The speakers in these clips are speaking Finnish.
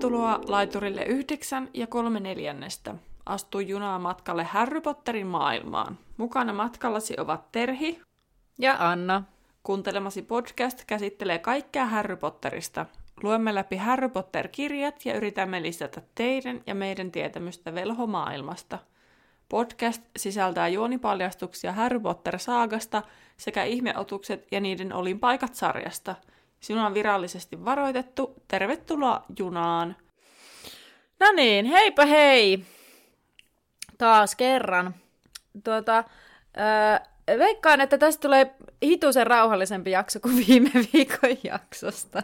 Tervetuloa laiturille 9 3/4. Astu junaan matkalle Harry Potterin maailmaan. Mukana matkallasi ovat Terhi ja Anna. Kuuntelemasi podcast käsittelee kaikkea Harry Potterista. Luemme läpi Harry Potter-kirjat ja yritämme lisätä teidän ja meidän tietämystä velhomaailmasta. Podcast sisältää juonipaljastuksia Harry Potter-saagasta sekä ihmeotukset ja niiden olinpaikat-sarjasta. Sinua on virallisesti varoitettu. Tervetuloa junaan! No niin, heipä hei! Taas kerran. Veikkaan, että tästä tulee hitusen rauhallisempi jakso kuin viime viikon jaksosta.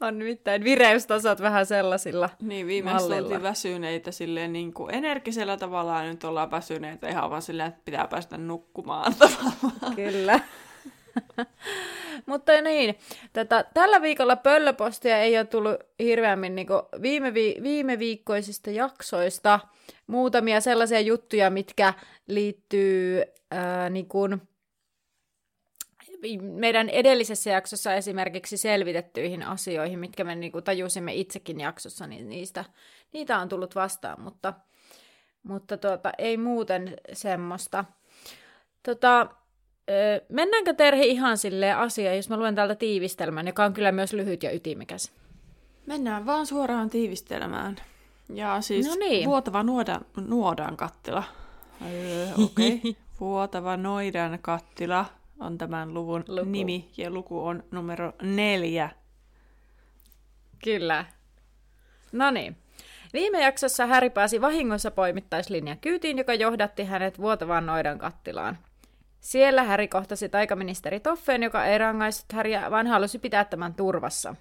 On nimittäin vireystasot vähän sellaisilla niin, viimeksi oltiin väsyneitä silleen niin kuin energisellä tavalla, ja nyt ollaan väsyneitä ihan vaan silleen, että pitää päästä nukkumaan tavallaan. Kyllä. Mutta niin, tällä viikolla pöllöpostia ei ole tullut hirveämmin niin viimeviikkoisista jaksoista. Muutamia sellaisia juttuja, mitkä liittyy niin kuin meidän edellisessä jaksossa esimerkiksi selvitettyihin asioihin, mitkä me niin kuin tajusimme itsekin jaksossa, niin niitä on tullut vastaan, mutta ei muuten semmoista. Mennäänkö Terhi ihan silleen asiaan, jos mä luen täältä tiivistelmän, joka on kyllä myös lyhyt ja ytimekäs? Mennään vaan suoraan tiivistelmään. Ja siis Noniin. Vuotava nuodan kattila. Okei. Okay. Vuotava noidan kattila on tämän luvun nimi ja luku on numero 4. Kyllä. No niin. Viime jaksossa Harry pääsi vahingossa poimittaislinjan kyytiin, joka johdatti hänet vuotavaan noidan kattilaan. Siellä Harry kohtasi taikaministeri Toffeen, joka ei rangaissut Harryä, vaan halusi pitää tämän turvassa.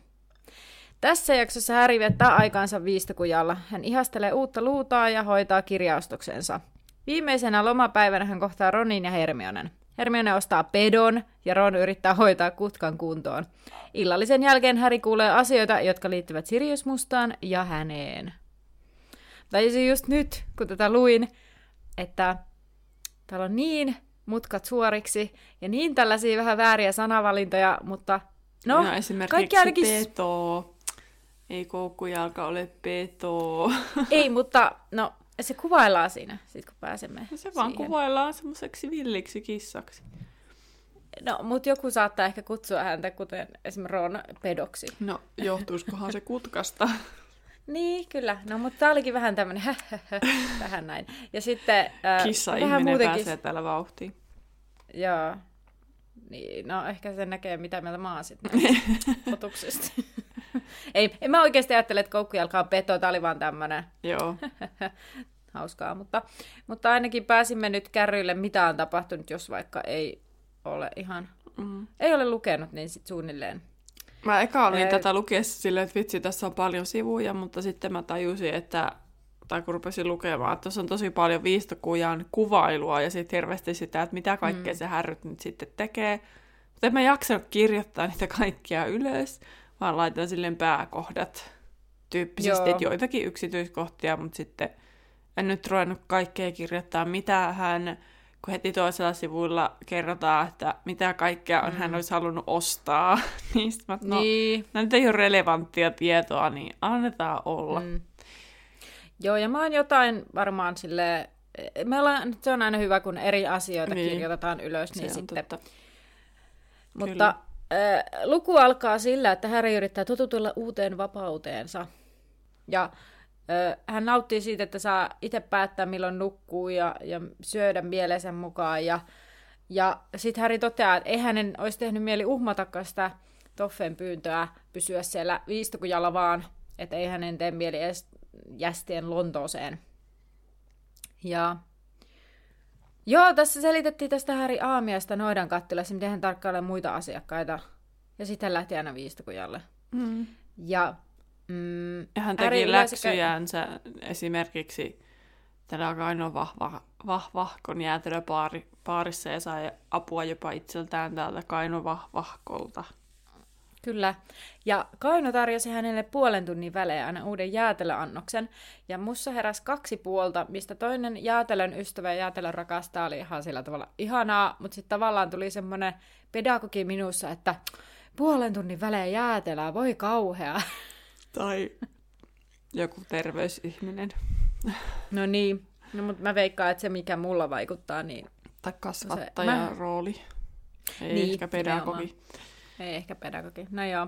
Tässä jaksossa Harry viettää aikaansa viistokujalla. Hän ihastelee uutta luutaa ja hoitaa kirjaostoksensa. Viimeisenä lomapäivänä hän kohtaa Ronin ja Hermionen. Hermione ostaa pedon ja Ron yrittää hoitaa kutkan kuntoon. Illallisen jälkeen Harry kuulee asioita, jotka liittyvät Sirius Mustaan ja häneen. Tajusin just nyt, kun tätä luin, että täällä on niin mutkat suoriksi ja niin tällaisia vähän vääriä sanavalintoja, mutta no esimerkiksi ainakin peto. Ei koukkujalka ole peto. Ei, mutta no se kuvaillaan siinä, sit kun pääsemme se vaan siihen. Kuvaillaan semmoiseksi villiksi kissaksi. No, mutta joku saattaa ehkä kutsua häntä, kuten esimerkiksi Ron, pedoksi. No, johtuisikohan se kutkasta? Niin, kyllä. No, mutta tää olikin vähän tämmönen vähän näin. Ja sitten kissa-ihminen muutenkin pääsee täällä vauhtiin. Joo. Niin, no ehkä sen näkee, mitä meillä maa sitten otuksesta. Ei, en mä oikeasti ajattele, että koukkujalka on peto. Tää oli vaan tämmönen. Joo. Hauskaa, mutta ainakin pääsimme nyt kärryille, mitä on tapahtunut, jos vaikka ei ole ihan... Ei ole lukenut, niin sit suunnilleen. Mä eka olin tätä lukiessa silleen, että vitsi, tässä on paljon sivuja, mutta sitten mä tajusin, kun rupesin lukemaan, että tuossa on tosi paljon viistokujan kuvailua ja sitten hirveästi sitä, että mitä kaikkea se härryt nyt sitten tekee. Mutta en mä jaksanut kirjoittaa niitä kaikkia ylös, vaan laitan silleen pääkohdat tyyppisesti, että joitakin yksityiskohtia, mutta sitten en nyt ruvennut kaikkea kirjoittaa, mitä hän... Kun heti toisella sivuilla kerrotaan, että mitä kaikkea on hän olisi halunnut ostaa, niin sitten mä, nyt ei ole relevanttia tietoa, niin annetaan olla. Joo, ja mä oon jotain varmaan silleen, se on aina hyvä, kun eri asioita kirjoitetaan ylös, se niin sitten. Totta. Mutta luku alkaa sillä, että Harry yrittää totutella uuteen vapauteensa. Ja... Hän nauttii siitä, että saa itse päättää, milloin nukkuu ja syödä mielensä mukaan. Ja sitten Harry toteaa, että ei hänen olisi tehnyt mieli uhmatakaan sitä Toffeen pyyntöä pysyä siellä viistokujalla vaan, että ei hänen tee mieli edes jästien Lontooseen. Ja joo, tässä selitettiin tästä Harry aamiaista noidan kattilassa, miten hän tarkkailee muita asiakkaita. Ja sitten hän lähti aina viistokujalle. Ja hän teki läksyjäänsä esimerkiksi tällä Kaino Vahvahkon jäätelöpaarissa ja sai apua jopa itseltään täältä Kaino Vahvahkolta. Kyllä. Ja Kaino tarjosi hänelle 0,5 tunnin välein aina uuden jäätelöannoksen. Ja mussa heräsi 2 puolta, mistä toinen jäätelön ystävä ja jäätelön rakastaa oli ihan sillä tavalla ihanaa, mutta sitten tavallaan tuli semmoinen pedagogi minussa, että 0,5 tunnin välein jäätelää, voi kauhea. Tai Joku terveysihminen. No niin. No, mutta mä veikkaan, että se mikä mulla vaikuttaa, niin... Tai kasvattajan rooli. Ei niin, ehkä pedagogi. Ei ehkä pedagogi. No joo.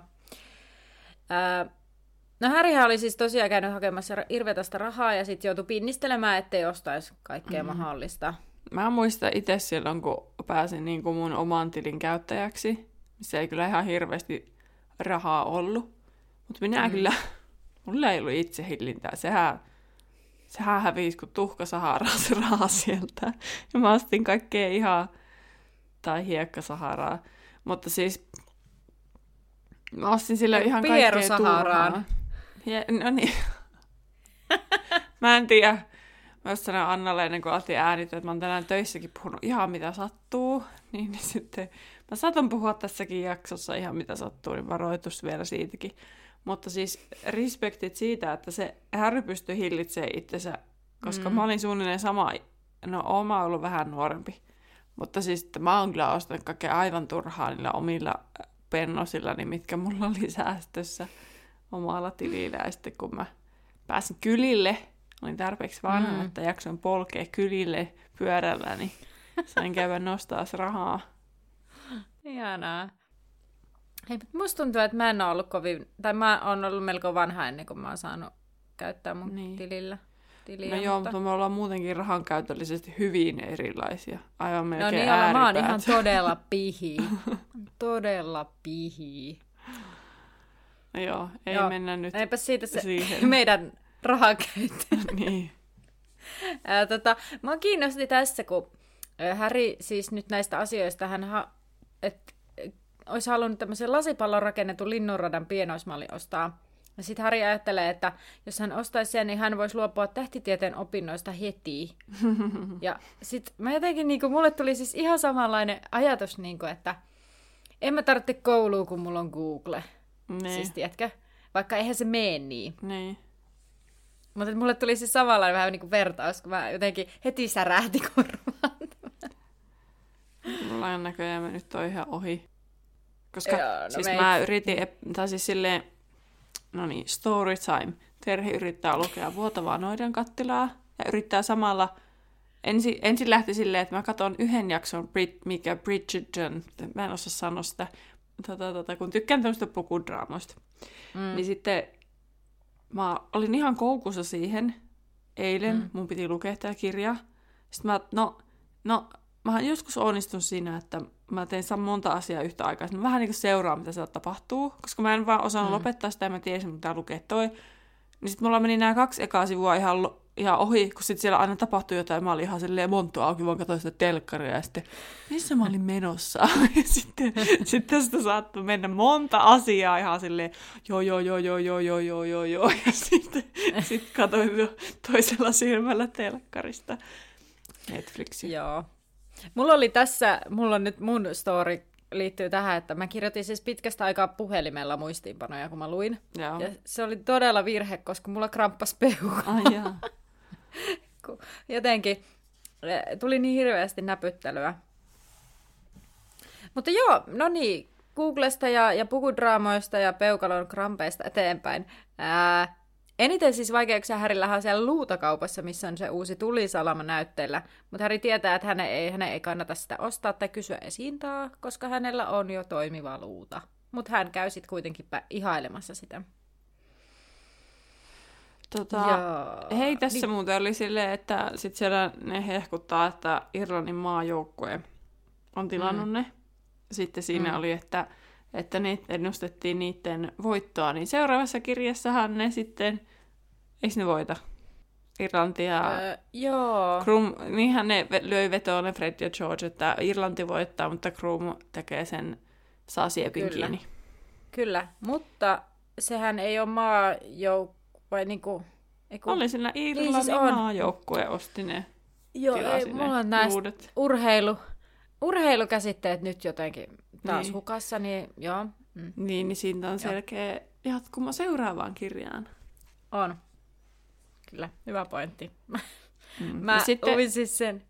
No Harryhän oli siis tosiaan käynyt hakemassa irvetästä rahaa ja sitten joutui pinnistelemään, ettei ostaisi kaikkea mahdollista. Mä muistan itse silloin, kun pääsin niin kuin mun oman tilin käyttäjäksi, missä ei kyllä ihan hirveästi rahaa ollut. Mutta minä kyllä, mulla ei ollut itsehillintää. Sehän hävisi kuin tuhka saharaa se raha sieltä. Ja mä ostin kaikkea ihan, tai hiekkasaharaa. Mutta siis mä ostin silloin ihan kaikkea turhaa. No niin. Mä en tiedä. Mä just sanoin Annalle ennen kuin altiin äänittyä, että mä oon tänään töissäkin puhunut ihan mitä sattuu. Niin sitten mä saatan puhua tässäkin jaksossa ihan mitä sattuu, niin varoitus vielä siitäkin. Mutta siis respektit siitä, että se Harry pystyi hillitsemään itsensä, koska mä olin suunnilleen sama. No oon mä ollut vähän nuorempi. Mutta siis mä oon kyllä ostanut kaikkea aivan turhaa niillä omilla pennosillani, mitkä mulla oli säästössä omalla tilillä. Ja sitten kun mä pääsin kylille, olin tarpeeksi vanha, että jaksoin polkea kylille pyörällä, niin sain käydä nostaa rahaa. Ihanaa. Hei, mutta musta tuntuu, että mä en ole ollut kovin, tai mä oon ollut melko vanha ennen kuin mä oon saanut käyttää mun tilillä. Tiliä, no joo, mutta me ollaan muutenkin rahankäytöllisesti hyvin erilaisia. Aivan melkein ääripäät. Mä oon ihan todella pihi. No joo, ei mennä nyt siihen. Meidän rahankäyttöön. Niin. Mä kiinnosti tässä, kun Harry siis nyt näistä asioista, olisi halunnut tämmöisen lasipallon rakennetun linnunradan pienoismalli ostaa. Ja sitten Harry ajattelee, että jos hän ostaisi sen, niin hän voisi luopua tähtitieteen opinnoista heti. Ja sitten mä jotenkin, niin kun, mulle tuli siis ihan samanlainen ajatus, niin kun, että en mä tarvitse koulua, kun mulla on Google. Niin. Siis tiedätkö? Vaikka eihän se mene niin. Mutta mulle tuli siis samanlainen vähän niin kuin vertaus, kun mä jotenkin heti särähti korvaan. Mulla on näköjään mennyt toi ihan ohi. Koska mä yritin, tai siis silleen, no niin, story time. Terhi yrittää lukea Vuotavaa noidan kattilaa ja yrittää samalla... Ensin lähti silleen, että mä katson yhden jakson, mikä Bridgerton, mä en osaa sanoa sitä, kun tykkään tämmöistä pukudraamoista. Niin sitten mä olin ihan koukussa siihen eilen, mun piti lukea tää kirja. Sitten mä, mä joskus onnistun siinä, että mä tein monta asiaa yhtä aikaa. Sitten mä vähän niin kuin seuraan, mitä siellä tapahtuu, koska mä en vaan osannut lopettaa sitä ja mä tiesin, mitä lukee toi. Niin sitten mulla meni nämä 2 ekaa sivua ihan ohi, kun sitten siellä aina tapahtui jotain. Mä olin ihan silleen monttu auki, vaan katsoin sitä telkkaria ja sitten, missä mä olin menossa? Ja sitten tästä saattoi mennä monta asiaa ihan silleen, joo. Ja sitten katsoin toisella silmällä telkkarista Netflixin. Joo. Mulla on nyt mun story liittyy tähän, että mä kirjoitin siis pitkästä aikaa puhelimella muistiinpanoja, kun mä luin. Joo. Ja se oli todella virhe, koska mulla kramppasi peukalo. Jotenkin tuli niin hirveästi näpyttelyä. Mutta joo, no niin, Googlesta ja pukudraamoista ja peukalon krampeista eteenpäin. Eniten siis vaikeuksia Harryllä on siellä luutakaupassa, missä on se uusi Tulisalama näytteellä, mutta Harry tietää, että hänen ei kannata sitä ostaa tai kysyä esiintaa, koska hänellä on jo toimiva luuta. Mutta hän käy sitten kuitenkin ihailemassa sitä. Hei, tässä muuten oli silleen, että sitten siellä ne hehkuttaa, että Irlannin maajoukkue on tilannut ne. Sitten siinä oli, että ne ennustettiin niiden voittoa, niin seuraavassa kirjassahan ne sitten, eikö ne voita? Irlanti ja Krum, niinhän ne löi vetoon ne Fred ja George, että Irlanti voittaa, mutta Krum tekee sen, saa siepin kiinni. Kyllä, mutta sehän ei ole vai niinku... Oli sillä Irlannin siis maajoukkue osti ne. Joo, ei, mulla on näistä urheilukäsitteet nyt jotenkin taas hukassa, niin joo. Niin siitä on selkeä jatkuma seuraavaan kirjaan. On. Kyllä, hyvä pointti. Mä luin siis sen,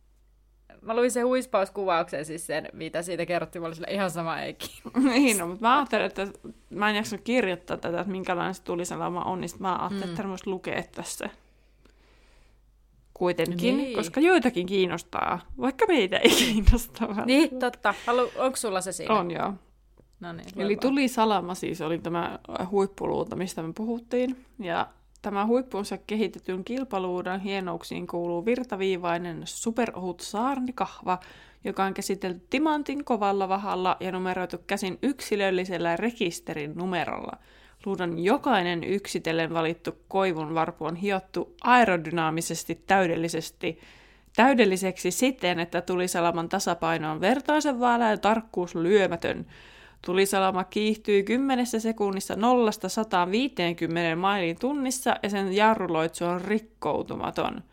huispauskuvauksen siis sen, mitä siitä kerrottiin, mä olin ihan sama eikin. Niin, no, mutta mä ajattelin, että Mä en jaksa kirjoittaa tätä, että minkälainen se tulisalama on, niin mä ajattelin, että voisi lukea tässä kuitenkin, niin. Koska joitakin kiinnostaa, vaikka meitä ei kiinnostaa. Niin, totta. Onko sulla se siinä? On, joo. Noniin, eli tulisalama siis oli tämä huippuluuta, mistä me puhuttiin, ja tämä huippuunsa kehitetyn kilpaluudan hienouksiin kuuluu virtaviivainen superohut saarnikahva, joka on käsitelty timantin kovalla vahalla ja numeroitu käsin yksilöllisellä rekisterin numerolla. Luudan jokainen yksitellen valittu koivun varpu on hiottu aerodynaamisesti täydelliseksi siten, että tulisalaman tasapaino on vertaisen vaalea ja tarkkuus lyömätön. Tulisalama kiihtyi 10 sekunnissa 0-150 mailin tunnissa ja sen jarruloitsu on rikkoutumaton.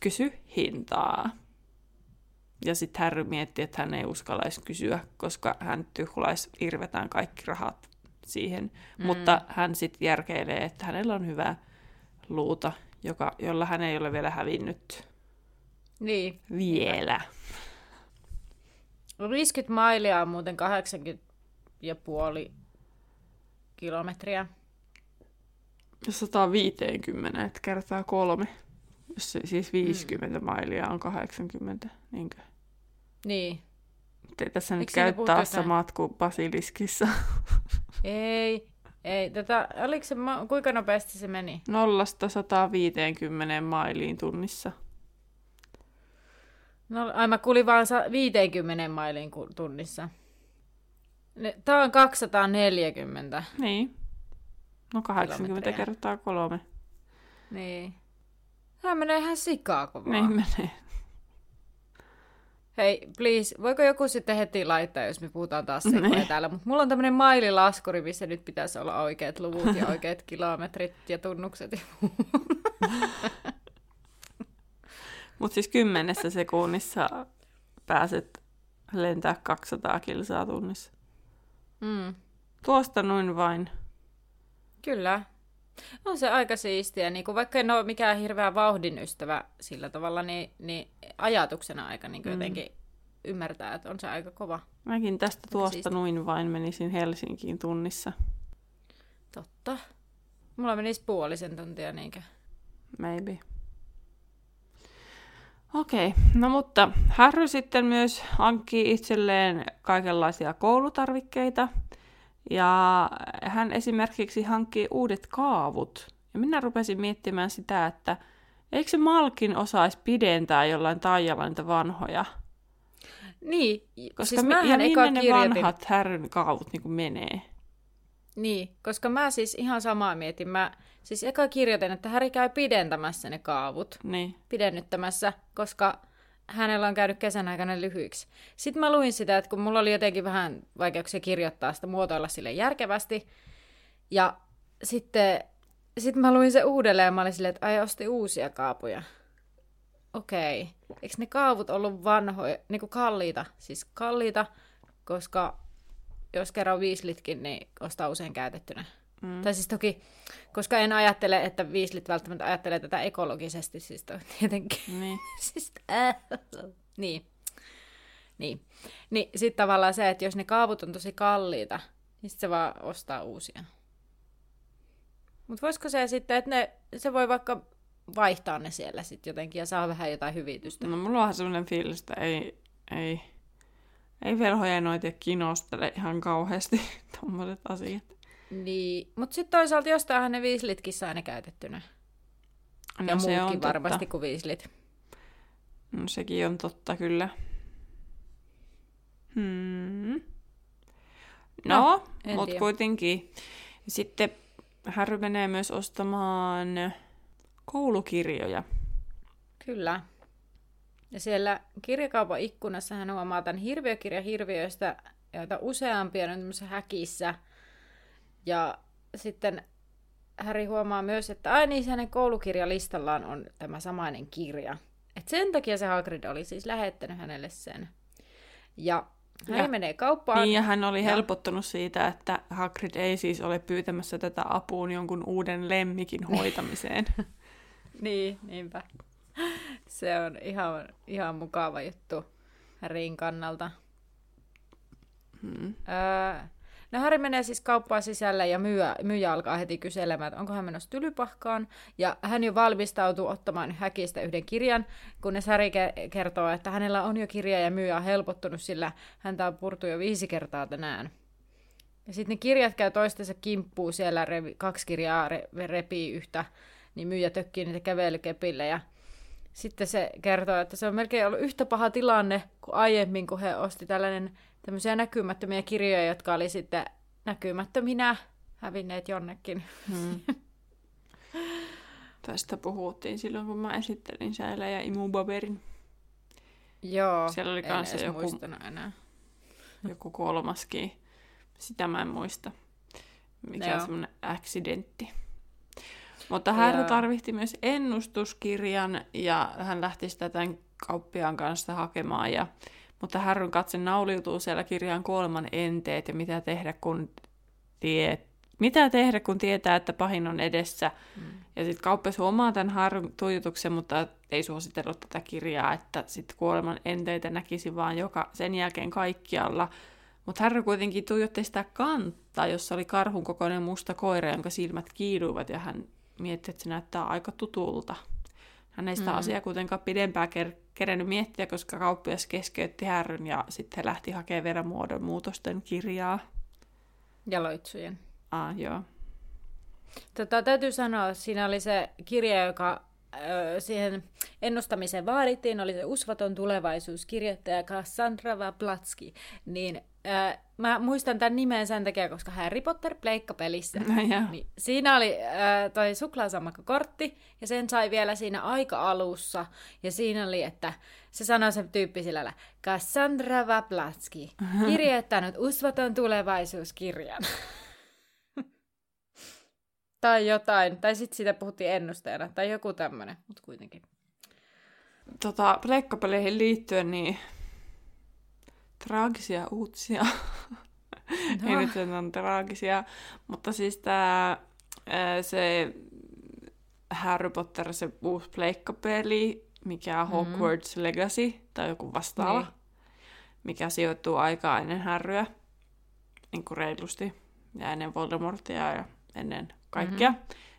Kysy hintaa. Ja sitten Harry mietti, että hän ei uskallaisi kysyä, koska hän tyhjulaisi irvetään kaikki rahat siihen. Mutta hän sitten järkeilee, että hänellä on hyvä luuta, jolla hän ei ole vielä hävinnyt. Niin. Vielä. 50 mailia on muuten 80,5 kilometriä. 150, että kertaa 3. Siis 50 mailia on 80, niinkö? Niin. Te tässä nyt käyttää samat kuin Basiliskissa. Ei. Tätä, oliko se, kuinka nopeasti se meni? 0-150 mailiin tunnissa. No, mä kuulin vaan 50 mailiin tunnissa. Tämä on 240. Niin. No 80 kertaa 3. Niin. Tämä menee ihan sikaa kovaa. Niin menee. Hei, please, voiko joku sitten heti laittaa, jos me puhutaan taas sekoja täällä? Mutta mulla on tämmöinen maililaskuri, missä nyt pitäisi olla oikeat luvut ja oikeat kilometrit ja tunnukset ja muu. Mutta siis 10 sekunnissa pääset lentää 200 kilsaa tunnissa. Tuosta noin vain. Kyllä. On se aika siistiä. Niin vaikka en ole mikään hirveä vauhdin ystävä sillä tavalla, niin ajatuksena aika niin jotenkin ymmärtää, että on se aika kova. Mäkin tästä tuosta siistiä. Noin vain menisin Helsinkiin tunnissa. Totta. Mulla menisi 5,5 tuntia niinkö? Maybe. Okei, no mutta Harry sitten myös hankkii itselleen kaikenlaisia koulutarvikkeita, ja hän esimerkiksi hankkii uudet kaavut. Ja minä rupesin miettimään sitä, että eikö se Malkin osaisi pidentää jollain taijalla niitä vanhoja? Niin, koska siis minne ne vanhat Harryn kaavut niin kuin menee? Niin, koska mä siis ihan samaa mietin. Mä siis eka kirjoitin, että Harry käy pidentämässä ne kaavut. Niin. Pidennyttämässä, koska hänellä on käynyt kesän aikana lyhyiksi. Sitten mä luin sitä, että kun mulla oli jotenkin vähän vaikeuksia kirjoittaa sitä, muotoilla sille järkevästi. Ja sitten mä luin se uudelleen ja mä olin silleen, että ai osti uusia kaapuja. Okei. Eikö ne kaavut ollut vanhoja, niin kuin kalliita? Siis kalliita, koska jos kerran viislitkin, niin ostaa usein käytettynä. Tai siis toki, koska en ajattele, että viislit välttämättä ajattelee tätä ekologisesti, siis tietenkin. Niin. Siis, Niin, sitten tavallaan se, että jos ne kaavut on tosi kalliita, niin sitten se vaan ostaa uusia. Mutta voisiko se sitten, että se voi vaikka vaihtaa ne siellä sitten jotenkin ja saa vähän jotain hyvitystä? No mulla onhan sellainen fiilis, että ei velhoja noita kinostele ihan kauheasti tommoset asiat. Niin, mutta sitten toisaalta jostainhan ne viislitkin saa ne käytettynä. No, ja muutkin varmasti totta. Kuin viislit. No sekin on totta kyllä. No mutta kuitenkin. Sitten Harry menee myös ostamaan koulukirjoja. Kyllä. Ja siellä kirjakaupan ikkunassa hän huomaa tämän hirviökirjahirviöistä, joita useampia on tämmöisessä häkissä. Ja sitten Harry huomaa myös, että niin hänen koulukirjalistallaan on tämä samainen kirja. Et sen takia se Hagrid oli siis lähettänyt hänelle sen. Ja hän menee kauppaan. Niin, ja hän oli helpottunut siitä, että Hagrid ei siis ole pyytämässä tätä apua jonkun uuden lemmikin hoitamiseen. Niin, niinpä. Se on ihan mukava juttu Harryn kannalta. No Harry menee siis kauppaan sisälle ja myyjä alkaa heti kyselemään, että onko hän menossa Tylypahkaan. Ja hän jo valmistautuu ottamaan häkistä yhden kirjan, kunnes Harry kertoo, että hänellä on jo kirja ja myyjä on helpottunut, sillä häntä on purtu jo 5 kertaa tänään. Ja sitten ne kirjat käy toistensa kimppuu siellä, 2 kirjaa repii yhtä, niin myyjä tökkii niitä kävelykepille ja sitten se kertoo, että se on melkein ollut yhtä paha tilanne kuin aiemmin, kun he osti tämmöisiä näkymättömiä kirjoja, jotka oli sitten näkymättöminä hävinneet jonnekin. Tästä puhuttiin silloin, kun mä esittelin Säilä ja Imupaperin. Joo, siellä oli kanssa en muistanut enää. Joku kolmaskin. Sitä mä en muista, mikä on semmoinen accidentti. Mutta Harry tarvitsi myös ennustuskirjan ja hän lähti sitä tämän kauppiaan kanssa hakemaan. Mutta Harryn katse nauliutuu siellä kirjaan kuoleman enteet ja mitä tehdä, kun tietää, että pahin on edessä. Ja sitten kauppias huomaa tämän Harryn tuijotuksen, mutta ei suositella tätä kirjaa, että sitten kuoleman enteitä näkisi vaan sen jälkeen kaikkialla. Mutta Harry kuitenkin tuijotti sitä kantaa, jossa oli karhun kokoinen musta koira, jonka silmät kiiluivat, ja hän mietti, että se näyttää aika tutulta. Hän ei sitä asiaa kuitenkaan pidempään kerennyt miettiä, koska kauppias keskeytti Harryn, ja sitten he lähti hakemaan vielä muodonmuutosten kirjaa. Ja loitsujen. Joo. Täytyy sanoa, että siinä oli se kirja, joka siihen ennustamiseen vaadittiin, oli se Usvaton tulevaisuus, kirjoittaja Kassandra Vablatski, niin mä muistan tämän nimen sen takia, koska Harry Potter pleikkapelissä. Niin siinä oli toi suklaasammakkokortti, ja sen sai vielä siinä aika-alussa, ja siinä oli, että se sanoi se tyyppi sillä lailla, Kassandra Vablatski, kirjoittanut Usvaton tulevaisuuskirjan. Tai jotain, tai sitten siitä puhuttiin ennusteena, tai joku tämmöinen, mutta kuitenkin. Pleikkapeleihin liittyen, niin traagisia uutisia. No. Ei nyt sen on traagisia, mutta siis se Harry Potter, se uusi pleikkapeli, mikä on Hogwarts Legacy, tai joku vastaava, mikä sijoittuu aikaa ennen Harryä, niin kuin reilusti, ja ennen Voldemortia ja ennen kaikkea,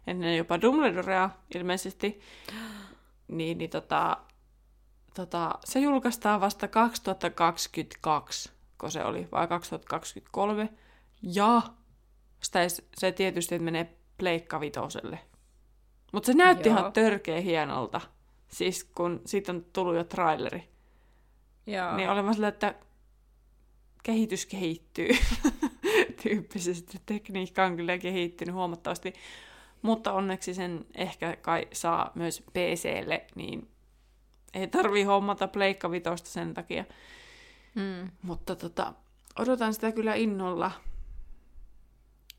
ennen jopa Dumbledorea ilmeisesti, se julkaistaan vasta 2022, kun se oli, vai 2023, ja se tietysti menee pleikkavitoselle. Mutta se näytti ihan törkeä hienolta, siis kun siitä on tullut jo traileri. Joo. Niin olen vaan sillä, että kehitys kehittyy. Tyyppisesti tekniikka on kyllä kehittynyt huomattavasti, mutta onneksi sen ehkä kai saa myös PC:lle, niin ei tarvii hommata pleikkavitosta sen takia. Mutta odotan sitä kyllä innolla.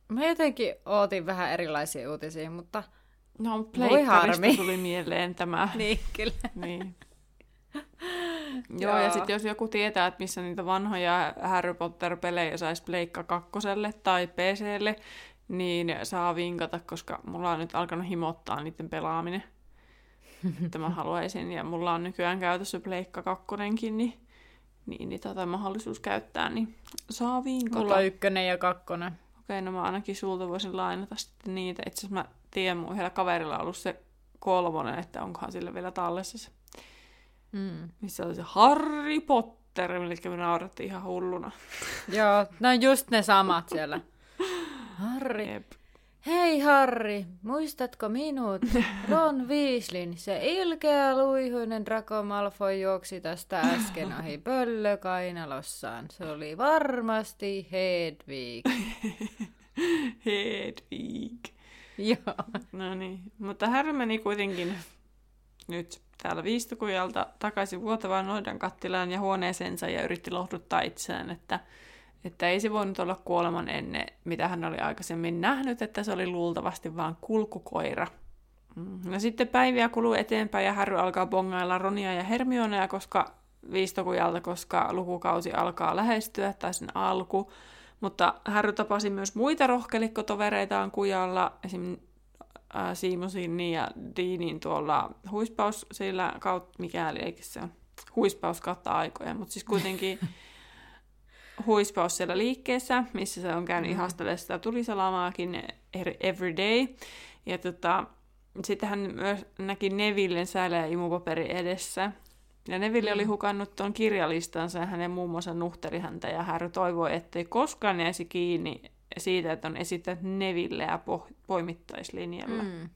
Mä jotenkin ootin vähän erilaisia uutisia, mutta no pleikkarista tuli mieleen tämä. Niin, kyllä. Niin. Joo, ja sitten jos joku tietää, että missä niitä vanhoja Harry Potter-pelejä saisi pleikka 2:lle tai PC:lle, niin saa vinkata, koska mulla on nyt alkanut himottaa niiden pelaaminen. Että mä haluaisin, ja mulla on nykyään käytössä pleikka 2:kin, niin mahdollisuus käyttää, niin saa vinkata. Mulla on 1 ja 2. Okei, no mä ainakin sulta voisin lainata sitten niitä. Itse asiassa mä tiedän, mun yhdellä kaverilla on ollut se 3, että onkohan sillä vielä tallessa se. Missä oli se Harry Potter, millekä me naurattiin ihan hulluna. Joo, no just ne samat siellä. Harry. Jep. Hei Harry, muistatko minut? Ron Weasleyn, se ilkeä luihuinen Draco Malfoy juoksi tästä äsken ohi pöllö kainalossaan. Se oli varmasti Hedwig. Hedwig. Joo. No niin, mutta Harry meni kuitenkin nyt täällä viistokujalta takaisin vuotavaan noidan kattilaan ja huoneeseensa ja yritti lohduttaa itseään, että ei se voinut olla kuoleman ennen, mitä hän oli aikaisemmin nähnyt, että se oli luultavasti vaan kulkukoira. No sitten päiviä kuluu eteenpäin ja Harry alkaa bongailla Ronia ja Hermionea viistokujalta, koska lukukausi alkaa lähestyä tai sen alku. Mutta Harry tapasi myös muita rohkelikkotovereitaan kujalla, esimerkiksi Siimosin ja Deanin tuolla huispaus sillä kautta, mikäli eikä se on huispauskautta aikoja, mutta siis kuitenkin huispaus siellä liikkeessä, missä se on käynyt ihastelemaan sitä tulisalamaakin everyday. Ja sitten hän myös näki Nevillen Säilä ja Imupaperi edessä. Ja Neville oli hukannut tuon kirjalistansa ja hänen mummonsa nuhteli häntä. Ja Harry toivoi, ettei koskaan jäisi kiinni siitä, että on esittänyt Nevilleä poimittaislinjalla. Mm.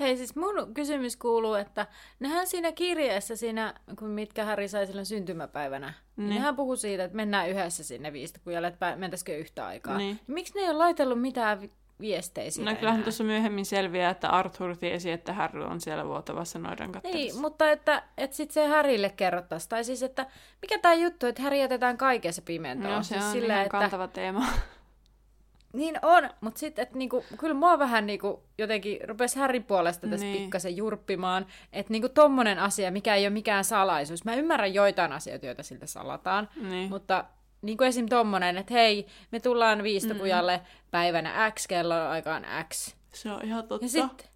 Hei, siis mun kysymys kuuluu, että nehän siinä kirjeessä, siinä, mitkä Harry sai silloin syntymäpäivänä, niin hän puhui siitä, että mennään yhdessä sinne viistokujalle, että mentäisikö yhtä aikaa. Niin. Miksi ne ei ole laitellut mitään viestejä siitä? No kyllähän tuossa myöhemmin selviää, että Arthur tiesi, että Harry on siellä vuotavassa noidan kattelussa. Niin, mutta että sitten se Harrylle kerrottaisi. Tai siis, että mikä tämä juttu, että Harry jätetään kaikessa pimentoon. No se siis on sillä, ihan kantava teema. Niin on, mutta sitten niinku, kyllä mua vähän niinku, jotenkin rupesi Harryn puolesta tässä pikkasen jurppimaan, että niinku, tommonen asia, mikä ei ole mikään salaisuus. Mä ymmärrän joitain asioita, joita siltä salataan, mutta niinku esim. Tommonen, että hei, me tullaan viistokujalle päivänä X, kello aikaan X. Se on ihan totta.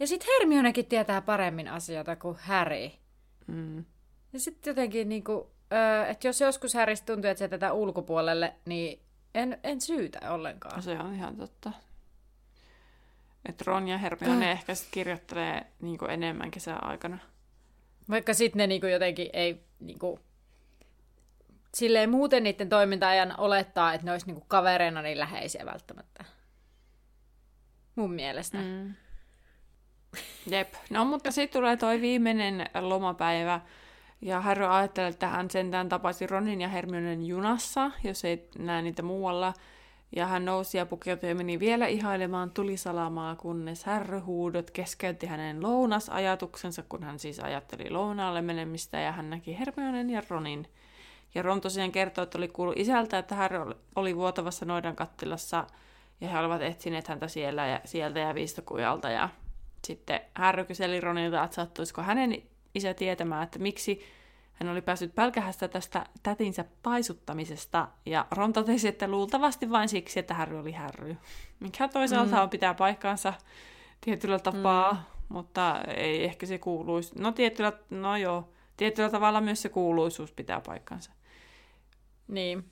Ja sit Hermionekin tietää paremmin asioita kuin Harry. Mm. Ja sitten jotenkin, niinku, että jos joskus Harrystä tuntuu, että se tätä ulkopuolelle, niin en syytä ollenkaan. Se on ihan totta. Että Ron ja Hermione ehkä sit kirjoittelee niinku enemmän kesän aikana. Vaikka sitten ne niinku jotenkin ei niinku, silleen muuten niiden toiminta-ajan olettaa, että ne olisi niinku kavereina niin läheisiä välttämättä. Mun mielestä. Mm. Jep. No mutta sitten tulee toi viimeinen lomapäivä. Ja Harry ajattelee, että hän sentään tapasi Ronin ja Hermionen junassa, jos ei näe niitä muualla. Ja hän nousi ja pukeutui ja meni vielä ihailemaan tulisalamaa, kunnes härryhuudot keskeytti hänen lounasajatuksensa, kun hän siis ajatteli lounaalle menemistä, ja hän näki Hermionen ja Ronin. Ja Ron tosiaan kertoi, että oli kuullut isältä, että Harry oli vuotavassa noidan kattilassa, ja he olivat etsineet häntä sieltä ja viistokujalta. Ja sitten Harry kyseli Ronilta, että sattuisiko hänen isä tietämään, että miksi hän oli päässyt pälkähästä tästä tätinsä paisuttamisesta, ja Ron totesi, että luultavasti vain siksi, että Harry oli Harry. Mikä toisaalta on pitää paikkaansa tietyllä tapaa, mutta ei ehkä se kuuluisi. Tietyllä tavalla myös se kuuluisuus pitää paikkaansa. Niin.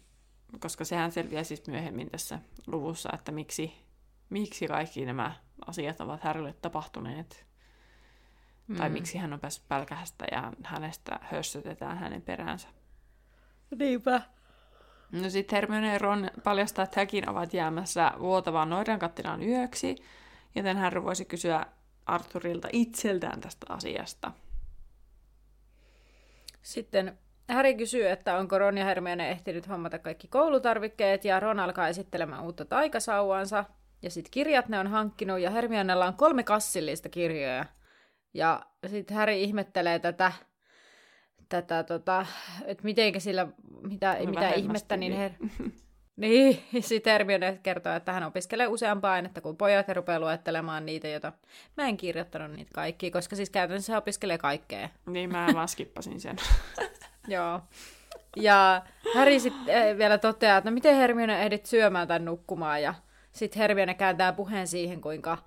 Koska sehän selviää siis myöhemmin tässä luvussa, että miksi kaikki nämä asiat ovat Harrylle tapahtuneet. Tai miksi hän on päässyt pälkähästä ja hänestä hössötetään hänen peräänsä. Niinpä. No sitten Hermione ja Ron paljastaa, että hekin ovat jäämässä vuotavaan noidankattilaan yöksi, joten Harry voisi kysyä Arthurilta itseltään tästä asiasta. Sitten Harry kysyy, että onko Ron ja Hermione ehtinyt hommata kaikki koulutarvikkeet, ja Ron alkaa esittelemään uutta taikasauvaansa. Ja sitten kirjat ne on hankkinut, ja Hermionella on 3 kassillista kirjoja. Ja sitten Harry ihmettelee tätä että mitenkä sillä, mitä ihmettä, niin sitten Hermione kertoo, että hän opiskelee useampaa ainetta kuin pojat ja rupeaa luettelemaan niitä, joita mä en kirjoittanut niitä kaikkia, koska siis käytännössä hän opiskelee kaikkea. Niin, mä vaan skippasin sen. Joo. Ja Harry sitten vielä toteaa, että no, miten Hermione ehdit syömään tai nukkumaan, ja sitten Hermione kääntää puheen siihen, kuinka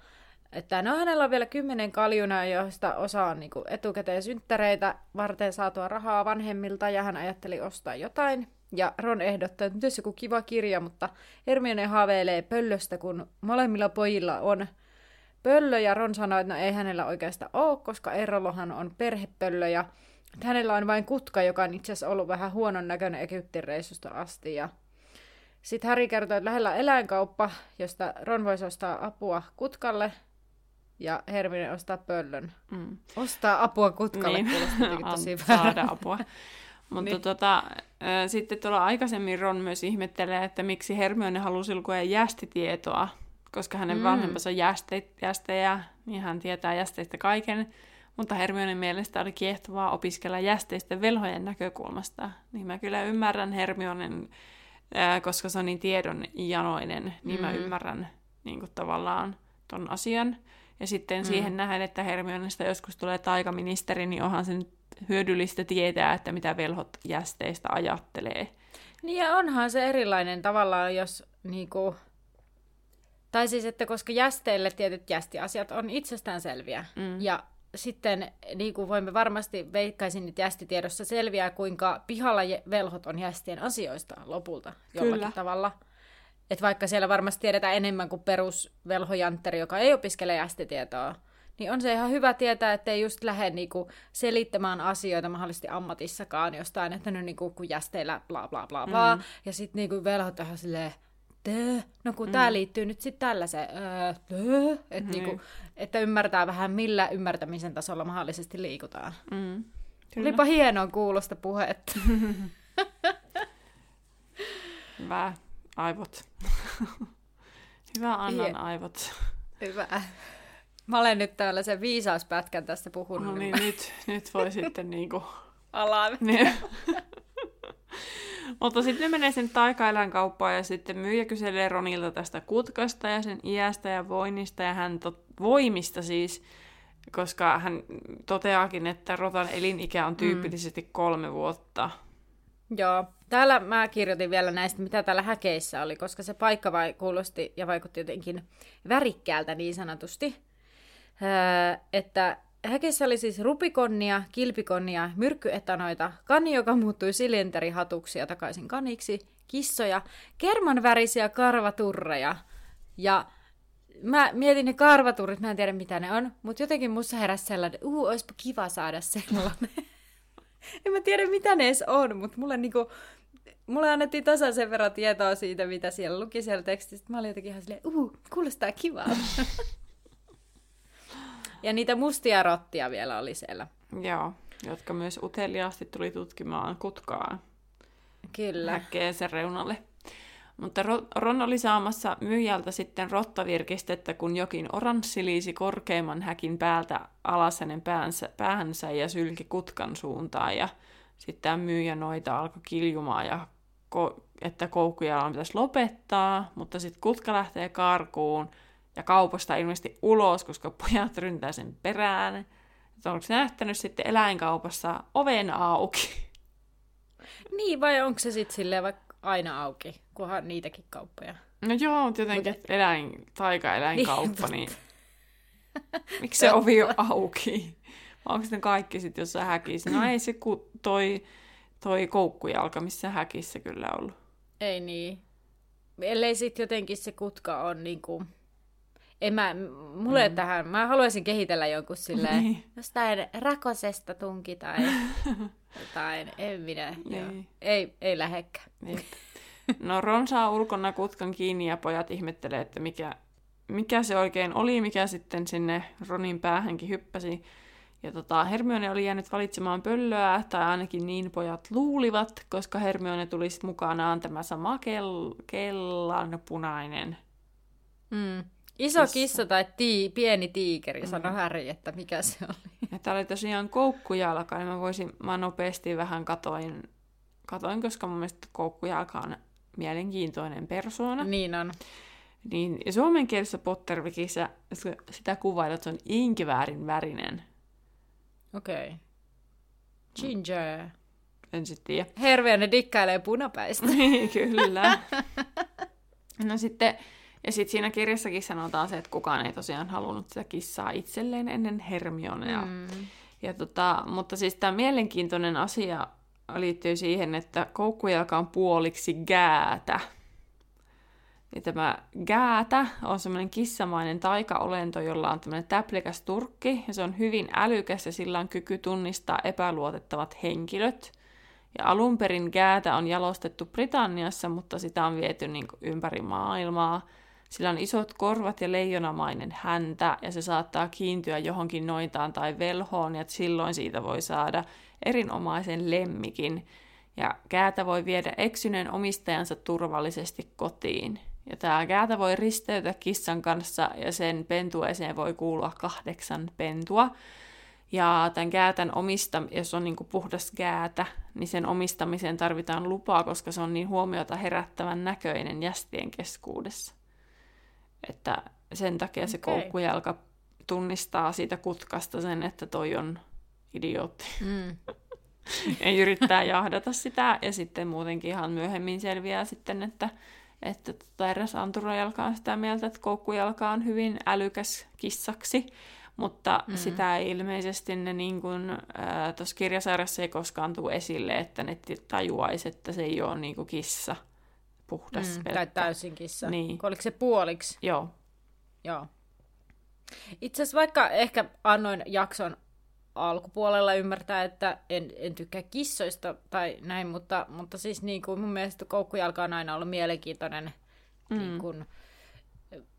että no, hänellä on vielä 10 kaljuna, joista osa on niinku etukäteen synttäreitä varten saatua rahaa vanhemmilta, ja hän ajatteli ostaa jotain. Ja Ron ehdottaa, että nyt olisi joku kiva kirja, mutta Hermione haaveilee pöllöstä, kun molemmilla pojilla on pöllö, ja Ron sanoi, että no ei hänellä oikeastaan ole, koska Errolohan on perhepöllö, ja että hänellä on vain kutka, joka on itse asiassa ollut vähän huonon näköinen Egyptin reissusta asti, ja sitten Harry kertoo, että lähellä on eläinkauppa, josta Ron voisi ostaa apua kutkalle, ja Hermione ostaa pöllön. Mm. Ostaa apua kutkalle. Niin. Tosi saada apua. Mutta niin. Sitten tuolla aikaisemmin Ron myös ihmettelee, että miksi Hermione halusi lukea jästitietoa, koska hänen vanhempansa on jästejä, niin hän tietää jästeistä kaiken. Mutta Hermionen mielestä oli kiehtovaa opiskella jästeistä velhojen näkökulmasta. Niin mä kyllä ymmärrän Hermionen, koska se on niin tiedonjanoinen, niin mä ymmärrän niin kuin tavallaan ton asian. Ja sitten siihen nähden, että Hermionesta joskus tulee taikaministeri, niin onhan se nyt hyödyllistä tietää, että mitä velhot jästeistä ajattelee. Niin, ja onhan se erilainen tavallaan, jos niinku... Tai siis, että koska jästeille tietyt jästiasiat on itsestäänselviä. Ja sitten, niin kuin voimme varmasti, veikkaisin, että jästitiedossa selviää, kuinka pihalla velhot on jästien asioista lopulta jollakin Kyllä. tavalla. Että vaikka siellä varmasti tiedetään enemmän kuin perusvelhojantteri, joka ei opiskele jästitietoa, niin on se ihan hyvä tietää, ettei just lähde niinku selittämään asioita mahdollisesti ammatissakaan jostain, että nyt niinku, kun jästeillä bla bla bla bla, ja sitten niinku velhot ihan silleen, no kun tää liittyy nyt sitten tällaiseen, niinku, että ymmärtää vähän millä ymmärtämisen tasolla mahdollisesti liikutaan. Olipa hienoa kuulosta puhetta. Hyvä aivot. Hyvä Annan aivot. Hyvä. Mä olen nyt tällaisen viisauspätkän tästä puhunut. No niin, nyt voi sitten niinku... Alaa. Niin. Mutta sitten ne menee sen taikaeläinkauppaan ja sitten myyjä kyselee Ronilta tästä kutkasta ja sen iästä ja voinnista ja hän voimista siis, koska hän toteaakin, että rotan elinikä on tyypillisesti 3 vuotta. Joo. Täällä mä kirjoitin vielä näistä, mitä täällä häkeissä oli, koska se paikka kuulosti ja vaikutti jotenkin värikkäältä niin sanotusti. Että häkissä oli siis rupikonnia, kilpikonnia, myrkkyetanoita, kani, joka muuttui silinterihatuksia takaisin kaniksi, kissoja, kermanvärisiä karvaturreja. Ja mä mietin ne karvaturrit, mä en tiedä mitä ne on, mutta jotenkin musta heräsi sellainen, oispa kiva saada sellainen. En mä tiedä mitä ne edes on, mutta mulle annettiin tasaisen verran tietoa siitä, mitä siellä luki siellä tekstissä. Mä olin jotenkin ihan silleen, kuulostaa kivaa. Ja niitä mustia rottia vielä oli siellä. Joo, jotka myös uteliaasti tuli tutkimaan kutkaa. Kyllä. Häkkeen sen reunalle. Mutta Ron oli saamassa myyjältä sitten rottavirkistettä, kun jokin oranssi liisi korkeimman häkin päältä alas hänen päänsä ja sylki kutkan suuntaan. Ja sitten tämä myyjä noita alkoi kiljumaan, ja että Koukkujalan pitäisi lopettaa, mutta sitten kutka lähtee karkuun. Ja kaupasta ilmeisesti ulos, koska pojat ryntää sen perään. Että onko se nähtänyt sitten eläinkaupassa oven auki? Niin, vai onko se sitten silleen vaikka aina auki, kunhan niitäkin kauppoja? No joo, mutta jotenkin taika-eläinkauppa, niin miksi se ovi on auki? Vai onko sitten kaikki sitten jossain häkissä? No ei se toi Koukkujalka missä häkissä kyllä ollut. Ei niin. Ellei sitten jotenkin se kutka on niinku... Mä haluaisin kehitellä jonkun silleen, jostain rakosesta tunki tai jotain, en minä, ei lähekään. Niin. No Ron saa ulkona kutkan kiinni ja pojat ihmettelee, että mikä se oikein oli, mikä sitten sinne Ronin päähänkin hyppäsi. Ja Hermione oli jäänyt valitsemaan pöllöä, tai ainakin niin pojat luulivat, koska Hermione tuli sitten mukanaan tämä sama kellanpunainen. Iso kissa tai pieni tiikeri, sanoi Harry, että mikä se oli. Ja täällä oli tosiaan Koukkujalka, niin mä nopeasti vähän katoin, koska mun mielestä Koukkujalka on mielenkiintoinen persoona. Niin on. Niin, ja suomenkielisessä Pottervikissä sitä kuvailee, että se on inkiväärin värinen. Okei. Okay. Ginger. En sit tiedä. Hermione dikkailee punapäistä. Kyllä. No sitten... Ja sitten siinä kirjassakin sanotaan se, että kukaan ei tosiaan halunnut sitä kissaa itselleen ennen Hermionea. Ja mutta siis tämä mielenkiintoinen asia liittyy siihen, että Koukkujalka on puoliksi gäätä. Ja tämä gäätä on semmoinen kissamainen taikaolento, jolla on tämmöinen täplikäs turkki. Ja se on hyvin älykäs ja sillä on kyky tunnistaa epäluotettavat henkilöt. Ja alun perin gäätä on jalostettu Britanniassa, mutta sitä on viety niin kuin ympäri maailmaa. Sillä on isot korvat ja leijonamainen häntä, ja se saattaa kiintyä johonkin noitaan tai velhoon, ja silloin siitä voi saada erinomaisen lemmikin. Ja gäätä voi viedä eksyneen omistajansa turvallisesti kotiin. Ja tämä gäätä voi risteytyä kissan kanssa, ja sen pentueeseen voi kuulua 8 pentua. Ja tämän gäätän jos on niin kuin puhdas gäätä, niin sen omistamiseen tarvitaan lupaa, koska se on niin huomiota herättävän näköinen jästien keskuudessa. Että sen takia se Koukkujalka tunnistaa siitä kutkasta sen, että toi on idiootti. Ei yrittää jahdata sitä. Ja sitten muutenkin ihan myöhemmin selviää sitten, että eräs anturajalka on sitä mieltä, että Koukkujalka on hyvin älykäs kissaksi. Mutta sitä ei ilmeisesti ne niin tuossa kirjasarjassa ei koskaan tule esille, että ne tajuaisi, että se ei ole niin kuin kissa puhdas. Tai täysin kissa. Niin. Oliko se puoliksi? Joo. Joo. Itse asiassa vaikka ehkä annoin jakson alkupuolella ymmärtää, että en tykkää kissoista tai näin, mutta siis niin kuin mun mielestä Koukkujalka on aina ollut mielenkiintoinen niin kuin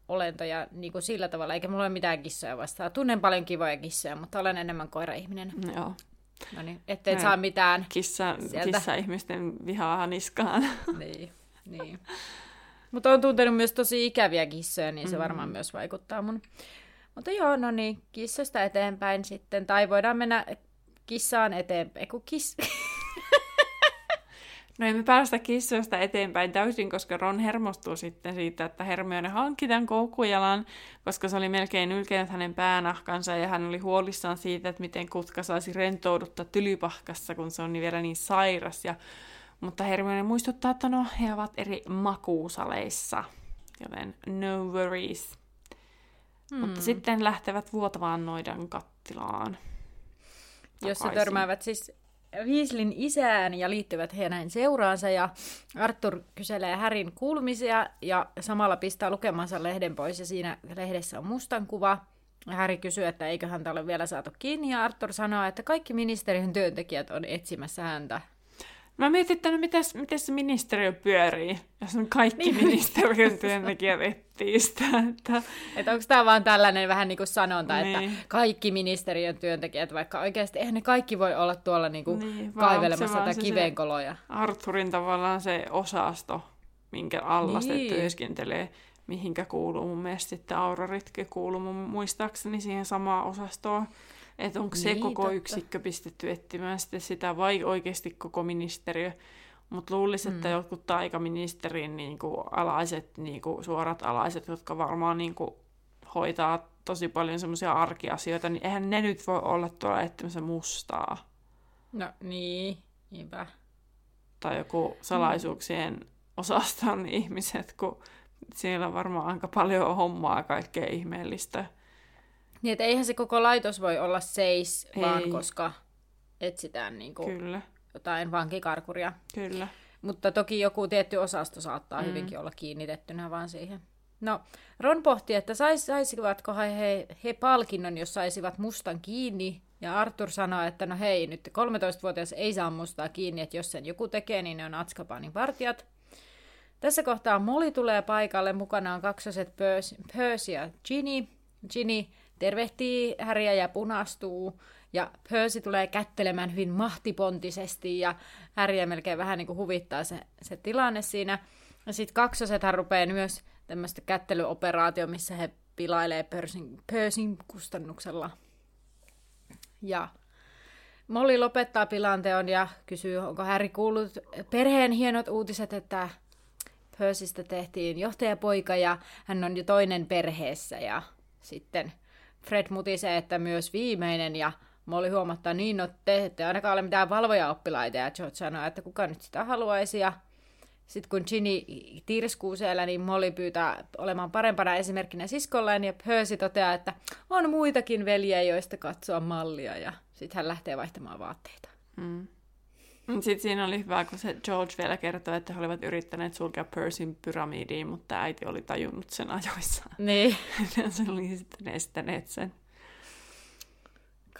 olento ja niin kuin sillä tavalla, eikä mulla ole mitään kissoja vastaan. Tunnen paljon kivoja kissoja, mutta olen enemmän koira-ihminen. Joo. No niin, ettei saa mitään kissa-ihmisten vihaa niskaan. Niin. Mutta on tuntenut myös tosi ikäviä kissoja, niin se varmaan myös vaikuttaa mun. Mutta joo, no niin, kissosta eteenpäin sitten. Tai voidaan mennä kissaan eteenpäin. No ei me päästä kissoista eteenpäin täysin, koska Ron hermostuu sitten siitä, että Hermione hankki tämän koukkujalan, koska se oli melkein ylkenyt hänen päänahkansa ja hän oli huolissaan siitä, että miten kutka saisi rentouduttaa tylypahkassa, kun se on vielä niin sairas. Mutta Hermione muistuttaa, että no, he ovat eri makuusaleissa, joten no worries. Mutta sitten lähtevät vuotavaan noidan kattilaan. Jossa törmäävät siis Weasleyn isään ja liittyvät hänen seuraansa. Ja Arthur kyselee Harryn kuulumisia ja samalla pistää lukemansa lehden pois. Ja siinä lehdessä on mustan kuva. Harry kysyy, että eikö häntä ole vielä saatu kiinni. Ja Arthur sanoo, että kaikki ministeriön työntekijät on etsimässä häntä. Mä mietin, että no miten se ministeriö pyörii, jos on kaikki ministeriön työntekijät etsii sitä. Että onko tämä vaan tällainen vähän niin kuin sanonta, että kaikki ministeriön työntekijät, vaikka oikeasti eihän ne kaikki voi olla tuolla niin kuin kaivelemassa tai kivenkoloja. Arthurin tavallaan se osasto, minkä alla se työskentelee, mihinkä kuuluu mun mielestä sitten Auraritkin kuuluu mun muistaakseni siihen samaan osastoon. Että onko se koko yksikkö pistetty etsimään sitten sitä vai oikeasti koko ministeriö. Mutta luulisi, että jotkut taikaministerin niinku alaiset, niinku suorat alaiset, jotka varmaan niinku hoitaa tosi paljon semmoisia arkiasioita, niin eihän ne nyt voi olla tuolla etsimässä mustaa. No niin, hyvä. Tai joku salaisuuksien osaston ihmiset, kun siellä on varmaan aika paljon hommaa kaikkea ihmeellistä. Niin, että eihän se koko laitos voi olla seis, vaan koska etsitään niin kuin jotain vankikarkuria. Kyllä. Mutta toki joku tietty osasto saattaa hyvinkin olla kiinnitettynä vaan siihen. No, Ron pohti, että saisivatko he palkinnon, jos saisivat mustan kiinni. Ja Arthur sanoi, että no hei, nyt 13-vuotias ei saa mustaa kiinni, että jos sen joku tekee, niin ne on Azkabanin vartijat. Tässä kohtaa Molly tulee paikalle, mukana on kaksoset Percy ja Ginny. Ginny tervehtii Harryä ja punastuu, ja Percy tulee kättelemään hyvin mahtipontisesti, ja Harryä melkein vähän niin kuin huvittaa se tilanne siinä. Ja sitten kaksosethan rupeaa myös tämmöistä kättelyoperaatio, missä he pilailee Percyn kustannuksella. Ja Molly lopettaa pilanteon ja kysyy, onko Harry kuullut perheen hienot uutiset, että Percystä tehtiin johtajapoika, ja hän on jo toinen perheessä, ja sitten Fred mutisee, että myös viimeinen, ja Molly huomattaa, niin no te ette ainakaan ole mitään valvojaoppilaita, ja George sanoo, että kuka nyt sitä haluaisi, ja sitten kun Ginny tirskuu siellä, niin Molly pyytää olemaan parempana esimerkkinä siskolleen, ja Percy toteaa, että on muitakin veljiä, joista katsoa mallia, ja sitten hän lähtee vaihtamaan vaatteita. Sitten siinä oli hyvä, kun se George vielä kertoi, että he olivat yrittäneet sulkea Percyn pyramidiin, mutta äiti oli tajunnut sen ajoissaan. Niin. Se oli sitten estäneet sen.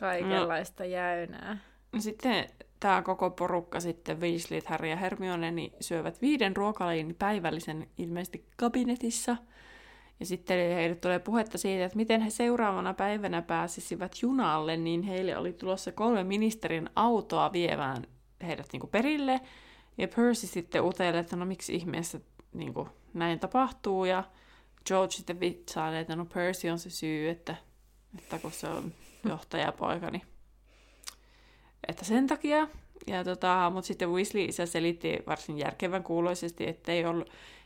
Kaikenlaista jäynää. Sitten tämä koko porukka sitten, Weasley, Harry ja Hermione, niin syövät 5 ruokalajin päivällisen ilmeisesti kabinetissa. Ja sitten heille tulee puhetta siitä, että miten he seuraavana päivänä pääsisivät junalle, niin heille oli tulossa 3 ministerin autoa vievään heidät niinku perille, ja Percy sitten utelee, että no miksi ihmeessä niinku näin tapahtuu, ja George sitten vitsailee, että no Percy on se syy, että kun se on johtajapoika, niin että sen takia, ja mutta sitten Weasley isä selitti varsin järkevän kuuloisesti,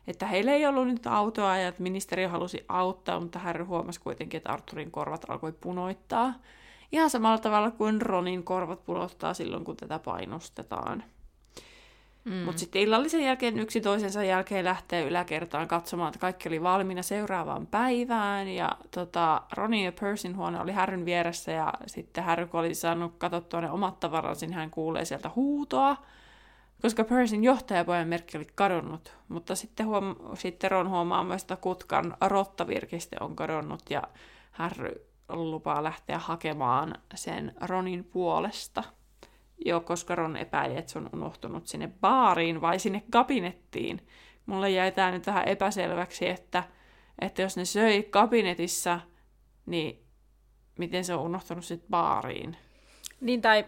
että heillä ei ollut nyt autoa, ja että ministeriö halusi auttaa, mutta Harry huomasi kuitenkin, että Arthurin korvat alkoi punoittaa, ihan samalla tavalla kuin Ronin korvat pulottaa silloin, kun tätä painostetaan. Mutta sitten illallisen jälkeen yksi toisensa jälkeen lähtee yläkertaan katsomaan, että kaikki oli valmiina seuraavaan päivään. Ja Ronin ja Percyn huone oli Härryn vieressä ja sitten Härry, kun oli saanut katsottua ne omat tavaransa, niin hän kuulee sieltä huutoa. Koska Percyn johtajapojan merkki oli kadonnut, mutta sitten Ron huomaa myös, että kutkan rottavirkiste on kadonnut ja Härry lupaa lähteä hakemaan sen Ronin puolesta. Joo, koska Ron epäili, että se on unohtunut sinne baariin vai sinne kabinettiin. Mulle jäi tää nyt vähän epäselväksi, että jos ne söi kabinetissa, niin miten se on unohtunut sitten baariin? Niin, tai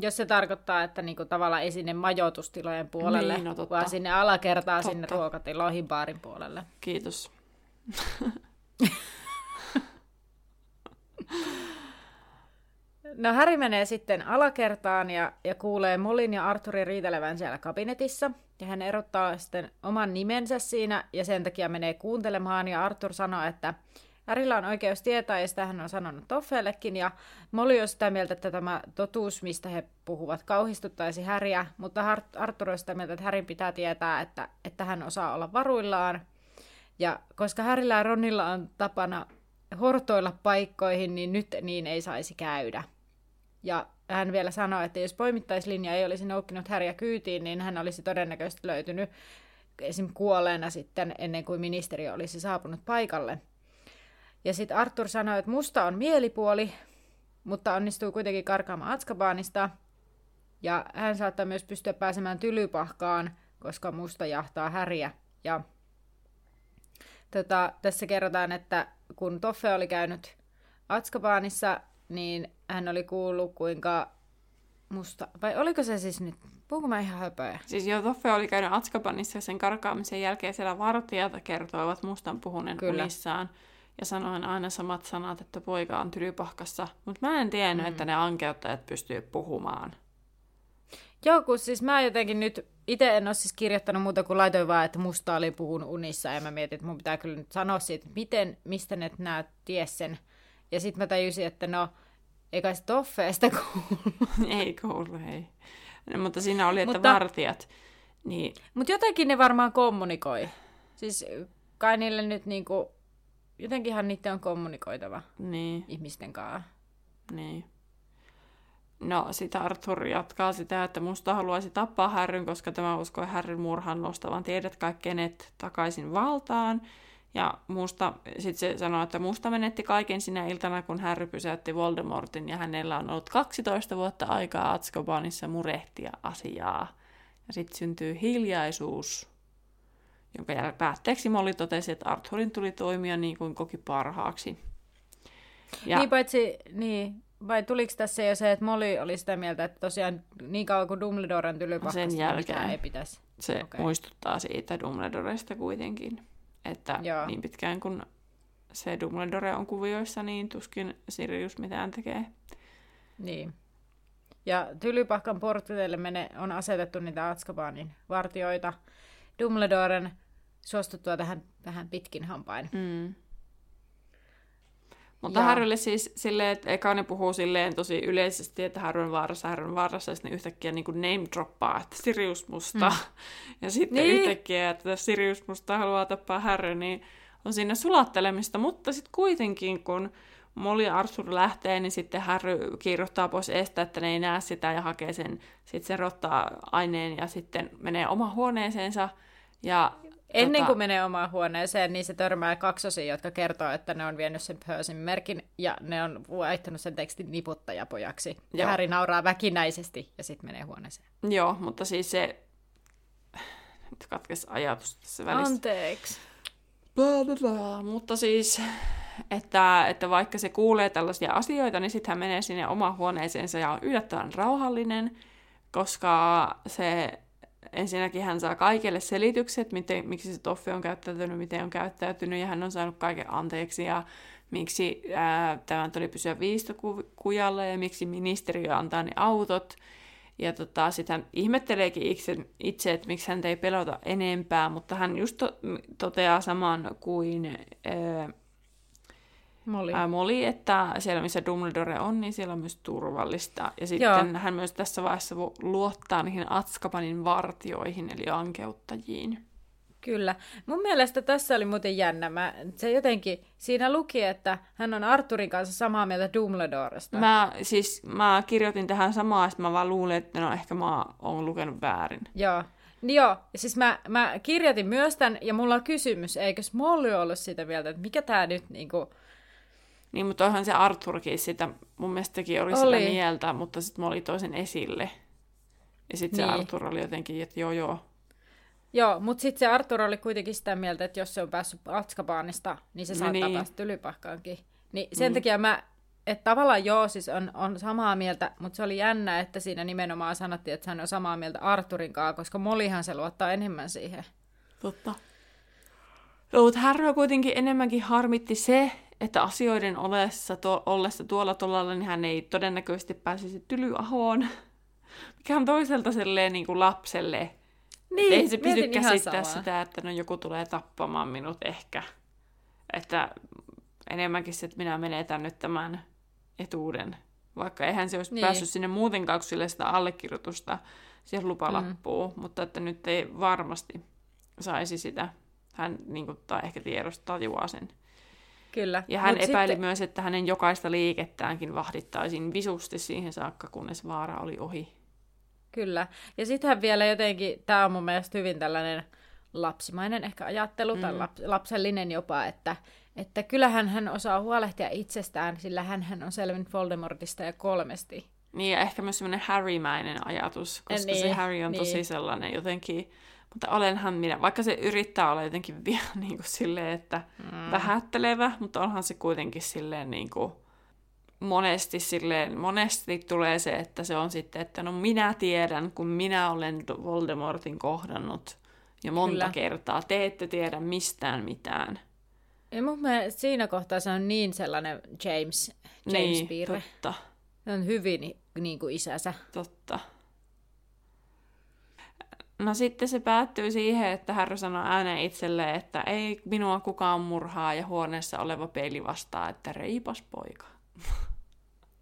jos se tarkoittaa, että niinku tavallaan ei sinne majoitustilojen puolelle, niin, vaan sinne alakertaan, sinne ruokatiloihin, baarin puolelle. Kiitos. No, Harry menee sitten alakertaan ja kuulee Mollyn ja Arthurin riitelevän siellä kabinetissa. Ja hän erottaa sitten oman nimensä siinä ja sen takia menee kuuntelemaan. Ja Arthur sanoo, että Harrylla on oikeus tietää, ja sitä hän on sanonut Toffeellekin. Ja Molly on sitä mieltä, että tämä totuus, mistä he puhuvat, kauhistuttaisi Harryä. Mutta Arthur on sitä mieltä, että Harryn pitää tietää, että hän osaa olla varuillaan. Ja koska Harryllä ja Ronilla on tapana hortoilla paikkoihin, niin nyt niin ei saisi käydä. Ja hän vielä sanoi, että jos poimittaislinja ei olisi noukkinut Harryä kyytiin, niin hän olisi todennäköisesti löytynyt esim. Kuolleena sitten, ennen kuin ministeri olisi saapunut paikalle. Ja sitten Arthur sanoi, että Musta on mielipuoli, mutta onnistuu kuitenkin karkaamaan Azkabanista. Ja hän saattaa myös pystyä pääsemään Tylypahkaan, koska Musta jahtaa Harryä. Ja tässä kerrotaan, että kun Toffee oli käynyt Azkabanissa, niin hän oli kuullut, kuinka Musta... Vai oliko se siis nyt? Puhunko mä ihan höpöjä? Siis jo Toffee oli käynyt Azkabanissa, sen karkaamisen jälkeen siellä vartijat kertoivat Mustan puhuneen unissaan. Ja sanoin aina samat sanat, että poika on Tylypahkassa. Mutta mä en tiennyt, että ne ankeuttajat pystyy puhumaan. Joo, kun siis mä jotenkin nyt... Itse en ole siis kirjoittanut muuta kuin laitoin vaan, että Musta oli puhunut unissa. Ja mä mietin, että mun pitää kyllä nyt sanoa siitä, että mistä ne nää ties sen. Ja sit mä tajusin, että no... Eikä se Toffeesta kuulu. Ei kuulu, ei. No, mutta siinä oli, että vartijat. Niin. Mutta jotenkin ne varmaan kommunikoi. Siis kai niille nyt niinku... Jotenkinhan niiden on kommunikoitava ihmisten kanssa. Niin. No, sitten Arthur jatkaa sitä, että Musta haluaisi tappaa Härryn, koska tämä uskoi Härryn murhan nostavan tiedät kaikki kenet takaisin valtaan. Ja sitten se sanoo, että Musta menetti kaiken sinä iltana, kun Harry pysäytti Voldemortin, ja hänellä on ollut 12 vuotta aikaa Azkabanissa murehtia asiaa. Ja sitten syntyy hiljaisuus, jonka päätteeksi Molly totesi, että Arthurin tuli toimia niin kuin koki parhaaksi. Ja... Niin paitsi, vai tuliko tässä jo se, että Molly oli sitä mieltä, että tosiaan niin kauan kuin Dumbledoren Tylypahkasta ei pitäisi. Se muistuttaa siitä Dumbledoresta kuitenkin. Että niin pitkään kun se Dumbledore on kuvioissa, niin tuskin Sirius mitään tekee. Niin. Ja Tylypahkan portille on asetettu niitä Azkabanin vartioita. Dumbledoren suostuttua tähän vähän pitkin hampain. Mutta Harrylle siis silleen, että eka ne puhuu silleen tosi yleisesti, että Harry on vaarassa, ja sitten yhtäkkiä niin kuin name-droppaa, että Sirius Musta. Ja sitten yhtäkkiä, että Sirius Musta haluaa tappaa Harry, niin on siinä sulattelemista. Mutta sitten kuitenkin, kun Molly ja Arthur lähtee, niin sitten Harry kiiruhtaa pois eestä, että ne ei näe sitä, ja hakee sen, sitten se rottaa aineen, ja sitten menee oma huoneeseensa, ja... Ennen kuin menee omaan huoneeseen, niin se törmää kaksosiin, jotka kertoo, että ne on vienyt sen Percyn merkin, ja ne on vaihtanut sen tekstin niputtajapojaksi. Ja Harry nauraa väkinäisesti, ja sitten menee huoneeseen. Joo, mutta siis se... Nyt katkesi ajatus tässä välissä. Anteeksi. Mutta siis, että vaikka se kuulee tällaisia asioita, niin sitten hän menee sinne omaan huoneeseensa ja on yllättävän rauhallinen, koska se... Ensinnäkin hän saa kaikille selitykset, miksi se Toffee on käyttäytynyt, miten on käyttäytynyt, ja hän on saanut kaiken anteeksi, ja miksi tämän tuli pysyä viistokujalla, ja miksi ministeriö antaa ne autot. Ja sitten hän ihmetteleekin itse, että miksi hän ei pelota enempää, mutta hän just toteaa saman kuin Molly, että siellä missä Dumbledore on, niin siellä on myös turvallista. Ja sitten hän myös tässä vaiheessa luottaa niihin Azkabanin vartioihin, eli ankeuttajiin. Kyllä. Mun mielestä tässä oli muuten jännä. Se jotenkin, siinä luki, että hän on Arthurin kanssa samaa mieltä Dumbledoresta. Mä kirjoitin tähän samaa, että mä vaan luulin, että no ehkä mä oon lukenut väärin. Joo. Joo, siis mä kirjoitin myös tämän, ja mulla on kysymys, eikös Molly ollut sitä mieltä, että mikä tää nyt niinku... Niin, mutta onhan se Arthurkin sitä, mun mielestäkin oli sitä mieltä, mutta sitten Molly toi sen esille. Ja sitten niin. Se Arthur oli jotenkin, että joo. Joo, mutta sitten se Arthur oli kuitenkin sitä mieltä, että jos se on päässyt Azkabanista, niin se saattaa päästä Tylypahkaankin. Niin sen takia mä, että tavallaan joo, siis on samaa mieltä, mutta se oli jännä, että siinä nimenomaan sanottiin, että hän on samaa mieltä Arthurin kanssa, koska Mollyhan se luottaa enemmän siihen. Totta. No, mutta Harryä kuitenkin enemmänkin harmitti se, että asioiden ollessa tuolla tolalla, niin hän ei todennäköisesti pääsisi tylyahoon, mikä on toiselta selleen niin kuin lapselle. Niin, ei se pysty käsittää sitä, että no joku tulee tappamaan minut ehkä. Että enemmänkin se, että minä menetän nyt tämän etuuden. Vaikka eihän se olisi päässyt sinne muutenkaan, kun sille sitä allekirjoitusta siihen lupalappuun. Mutta että nyt ei varmasti saisi sitä. Hän niin kuin, tai ehkä tajuaa sen. Kyllä. Ja hän epäili sitten... myös, että hänen jokaista liikettäänkin vahdittaisiin visusti siihen saakka, kunnes vaara oli ohi. Kyllä. Ja sittenhän vielä jotenkin, tämä on mun mielestä hyvin tällainen lapsimainen ehkä ajattelu, tai lapsellinen jopa, että kyllähän hän osaa huolehtia itsestään, sillä hän on selvinnyt Voldemortista ja 3 Niin, ja ehkä myös semmoinen Harry-mäinen ajatus, koska se Harry on tosi sellainen jotenkin, mutta olenhan minä, vaikka se yrittää olla jotenkin vielä niin kuin silleen, että vähättelevä, mutta onhan se kuitenkin silleen niin kuin... Monesti tulee se, että se on sitten, että no minä tiedän, kun minä olen Voldemortin kohdannut. Ja monta kertaa. Te ette tiedä mistään mitään. Ja mun mielestä siinä kohtaa se on niin sellainen James-piirre. Niin, totta. Se on hyvin niin kuin isänsä. Totta. No sitten se päättyy siihen, että Harry sanoi ääneen itselleen, että ei minua kukaan murhaa ja huoneessa oleva peili vastaa, että reipas poika.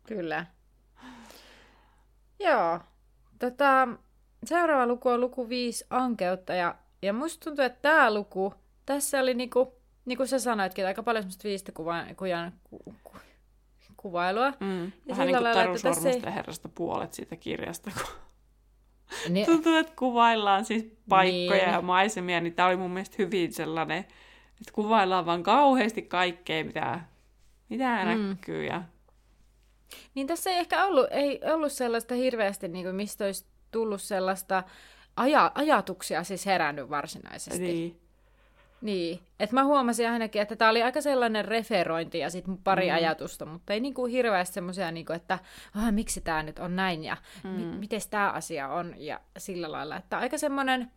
Kyllä. Joo. Seuraava luku on luku 5, ankeuttaja. Ja musta tuntuu, että tää luku, tässä oli niinku sä sanoitkin, aika paljon semmoista viistä kuvailua. Vähän niinku Taru Sormusten herrasta puolet siitä kirjasta. Tuntuu, että kuvaillaan siis paikkoja ja maisemia, niin tää oli mun mielestä hyvin sellainen, että kuvaillaan vaan kauheasti kaikkea, mitä näkyy ja... Niin tässä ei ehkä ollut sellaista hirveästi, niin kuin mistä olisi tullut sellaista ajatuksia siis herännyt varsinaisesti. Niin. Et mä huomasin ainakin, että tää oli aika sellainen referointi ja sit pari ajatusta, mutta ei niin kuin hirveästi semmoisia, niin kuin, että miksi tää nyt on näin ja mites tää asia on ja sillä lailla. Että aika semmoinen...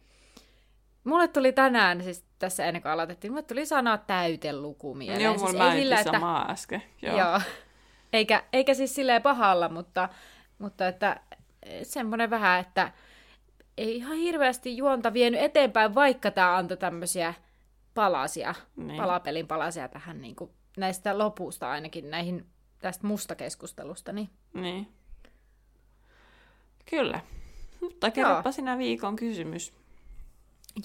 Mulle tuli tänään, siis tässä ennen kuin aloitettiin, mulle tuli sanaa täyteluku mieleen. Joo, siis mä sillä, että... samaa äsken. Joo. Eikä siis silleen pahalla, mutta että semmoinen vähän, että ei ihan hirveästi juonta vienyt eteenpäin, vaikka tämä antoi tämmöisiä palasia, palapelin palasia tähän niin kuin näistä lopusta ainakin, näihin tästä musta keskustelusta. Niin. Kyllä. Mutta kerropa sinä viikon kysymys.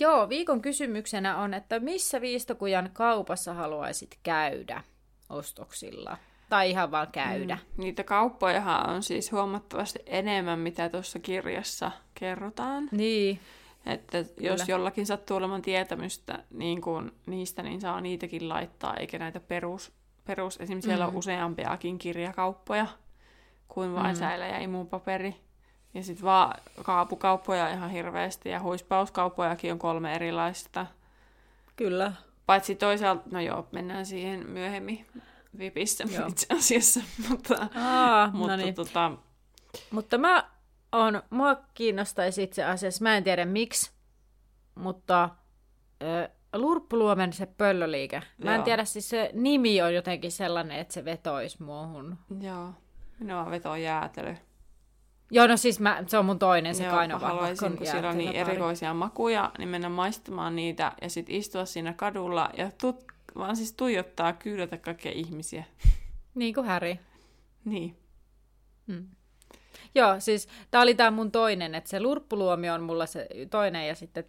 Joo, viikon kysymyksenä on, että missä Viistokujan kaupassa haluaisit käydä ostoksilla? Tai ihan vaan käydä. Niitä kauppojahan on siis huomattavasti enemmän, mitä tuossa kirjassa kerrotaan. Niin. Että jos jollakin sattuu olemaan tietämystä niin kun niistä, niin saa niitäkin laittaa, eikä näitä perus. Esimerkiksi siellä on useampiakin kirjakauppoja kuin vain Säilä ja Imupaperi. Ja sitten vaan kaapukauppoja ihan hirveästi, ja huispauskauppojakin on 3 erilaista. Kyllä. Paitsi toisaalta, no joo, mennään siihen myöhemmin VIPissä itse asiassa. Mutta mua kiinnostaisi itse asiassa, mä en tiedä miksi, mutta Lurppuluomen se pöllöliike. Mä en tiedä, siis se nimi on jotenkin sellainen, että se vetoisi muuhun. Joo, minua vetoo jäätelö. Joo, no siis se on mun toinen, se Kaino Vahvahko. Haluaisin, kun siellä on niin erikoisia makuja, niin mennä maistamaan niitä ja sitten istua siinä kadulla ja vaan siis tuijottaa, kyydätä kaikkia ihmisiä. Niin kuin Harry. Niin. Mm. Joo, siis tää oli tää mun toinen, että se lurppuluomi on mulla se toinen, ja sitten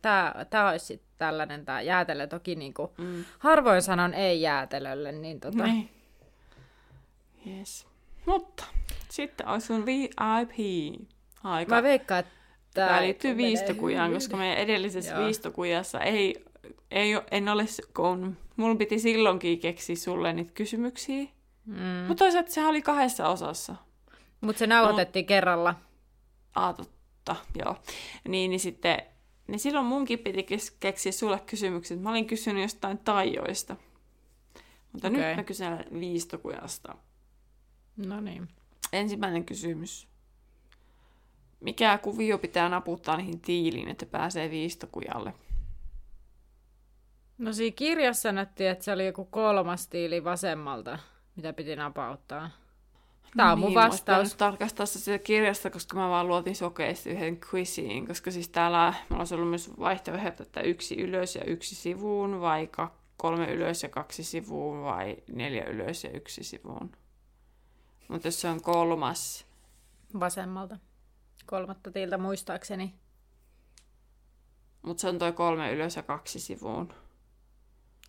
tää olisi sitten tällainen tää jäätelö, toki niinku harvoin sanon ei jäätelölle, niin tota. Näin. Yes. Mutta sitten olisi sun VIP-aika. Mä veikkaan, että tää liittyy viistokujaan, koska meidän edellisessä joo. viistokujassa en ole, kun mulla piti silloinkin keksiä sulle niitä kysymyksiä. Mm. Mutta toisaalta sehän oli 2 osassa. Mutta se nauhoitettiin kerralla. Totta, joo. Niin sitten, niin silloin munkin piti keksiä sulle kysymykset. Mä olin kysynyt jostain taijoista. Mutta nyt mä kysyn viistokujasta. No niin. Ensimmäinen kysymys. Mikä kuvio pitää naputtaa niihin tiiliin, että pääsee viistokujalle? No siinä kirjassa sanottiin, että se oli joku 3 tiili vasemmalta, mitä piti napauttaa. Tämä on mun vastaus. Mä oon tarkastaa sitä kirjasta, koska mä vaan luotin sokeasti yhden quiziin, koska siis täällä mulla olisi ollut myös vaihtoehto, että 1 ylös ja 1 sivuun, vai 3 ylös ja 2 sivuun, vai 4 ylös ja 1 sivuun. Mutta jos se on 3. Vasemmalta. 3 tiiltä muistaakseni. Mutta se on toi 3 ylös ja 2 sivuun.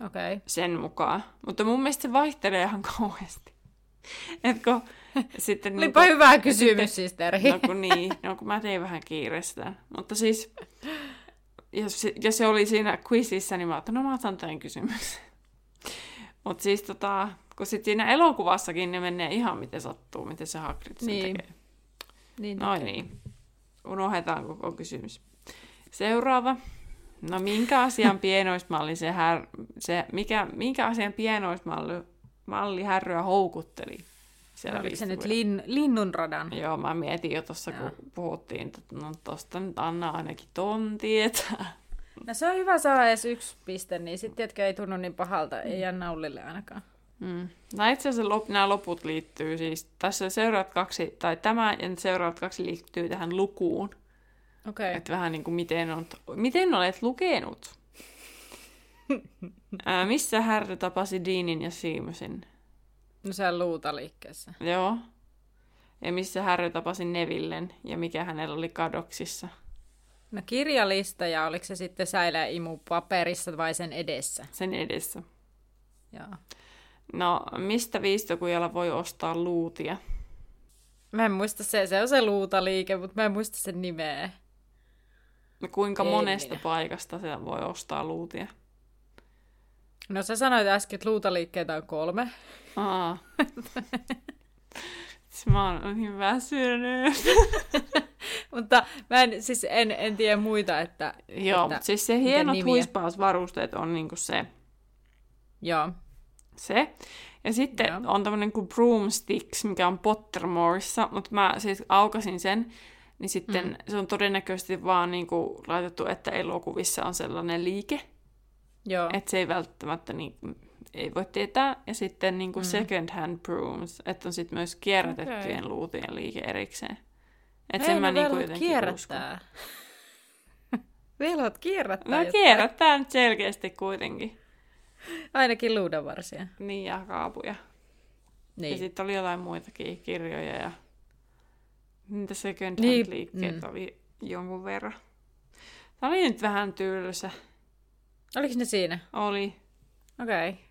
Okei. Okay. Sen mukaan. Mutta mun mielestä se vaihtelee ihan kauheasti. Etkö? Sitten olipa niin hyvä kysymys siis, Terhi. No kun niin, mä tein vähän kiireistä. Mutta siis, jos se oli siinä quizissä, niin mä otan, mä otan tämän kysymyksen. Mutta siis kun sitten siinä elokuvassakin ne menee ihan miten sattuu, miten se Hagrid sen tekee. Niin. No niin, unohdetaan koko kysymys. Seuraava. No minkä asian pienoismalli minkä asian pienoismalli härryä houkutteli? Oliko se nyt linnunradan? Joo, mä mietin jo tuossa, kun puhuttiin, että no tosta nyt Anna ainakin ton tietää. No se on hyvä saada edes 1 piste, niin sitten tietkö ei tunnu niin pahalta, ei jää naulille ainakaan. Mm. No itse asiassa nämä loput liittyy siis, tässä seuraavat 2, tai tämä ja seuraavat 2 liittyy tähän lukuun. Okei. Okay. Että vähän niin kuin miten olet lukenut? Missä Harry tapasi Deanin ja Seamusin? No se on luutaliikkeessä. Joo. Ja missä Harry tapasi Nevillen ja mikä hänellä oli kadoksissa? No kirjalista ja oliko se sitten Säilä ja Imupaperissa vai sen edessä? Sen edessä. Joo. No, mistä viistokujalla voi ostaa luutia? Mä en muista se on se luutaliike, mutta mä en muista sen nimeä. No kuinka ei monesta minä. Paikasta se voi ostaa luutia? No sä sanoit äsken, että luutaliikkeitä on 3. Mä oon niin väsynyt. Mutta mä en tiedä muita, että... Joo, mutta siis se hienot huispausvarusteet on niinku se. Joo. Se. Ja sitten on tämmöinen kuin broomsticks, mikä on Pottermoreissa, mutta mä siis aukasin sen, niin sitten se on todennäköisesti vaan niinku laitettu, että elokuvissa on sellainen liike. Joo. Että se ei välttämättä niinku, ei voi tietää. Ja sitten niinku second hand brooms, että on sitten myös kierrätettyjen luutien liike erikseen. Että sen mä niinku jotenkin kierrättää. Velhot kierrättää. No kierrättää nyt selkeästi kuitenkin. Ainakin luudanvarsia. Niin, ja kaapuja. Niin. Ja sitten oli jotain muitakin kirjoja ja niitä second hand-liikkeet oli jonkun verran. Tämä oli nyt vähän tylsä. Oliko ne siinä? Oli. Okei. Okay.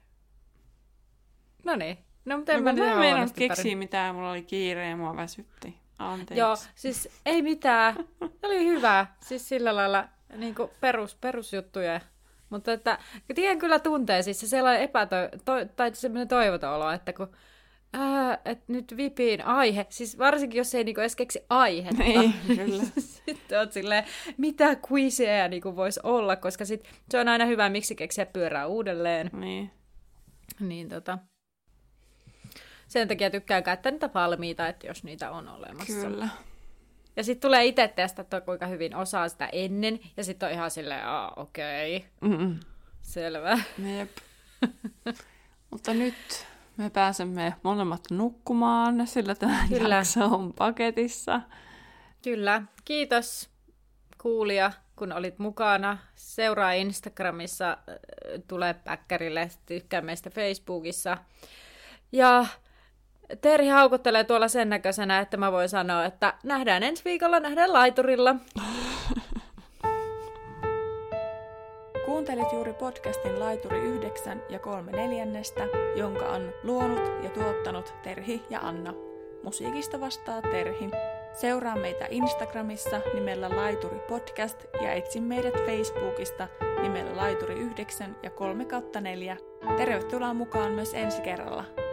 Noniin. No, mutta en meinannut keksiä mitään, mulla oli kiire ja mua väsytti. Anteeksi. Joo, siis ei mitään. Oli hyvä. Siis sillä lailla niin kuin perusjuttuja. Mutta että tiedän kyllä tuntee siis se sellainen semmoinen toivoton olo, että kun et nyt vipiin aihe, siis varsinkin jos ei niinku edes keksi aihetta. Ei, kyllä. Sitten oot silleen, mitä quizejä niinku voisi olla, koska sit se on aina hyvä, miksi keksiä pyörää uudelleen. Niin. Niin sen takia tykkään käyttää niitä valmiita, että jos niitä on olemassa. Kyllä. Ja sitten tulee itse testata, kuinka hyvin osaa sitä ennen, ja sitten on ihan silleen, okei, selvä. Mutta nyt me pääsemme molemmat nukkumaan, sillä tämä jakso on paketissa. Kyllä, kiitos kuulija, kun olit mukana. Seuraa Instagramissa tulee päkkärille, tykkää meistä Facebookissa. Ja Terhi haukuttelee tuolla sen näköisenä, että mä voin sanoa, että nähdään ensi viikolla, nähdään laiturilla. Kuuntelit juuri podcastin Laituri 9 ja 3/4, jonka on luonut ja tuottanut Terhi ja Anna. Musiikista vastaa Terhi. Seuraa meitä Instagramissa nimellä Laituri Podcast ja etsi meidät Facebookista nimellä Laituri 9 ja 3/4. Tervetuloa mukaan myös ensi kerralla!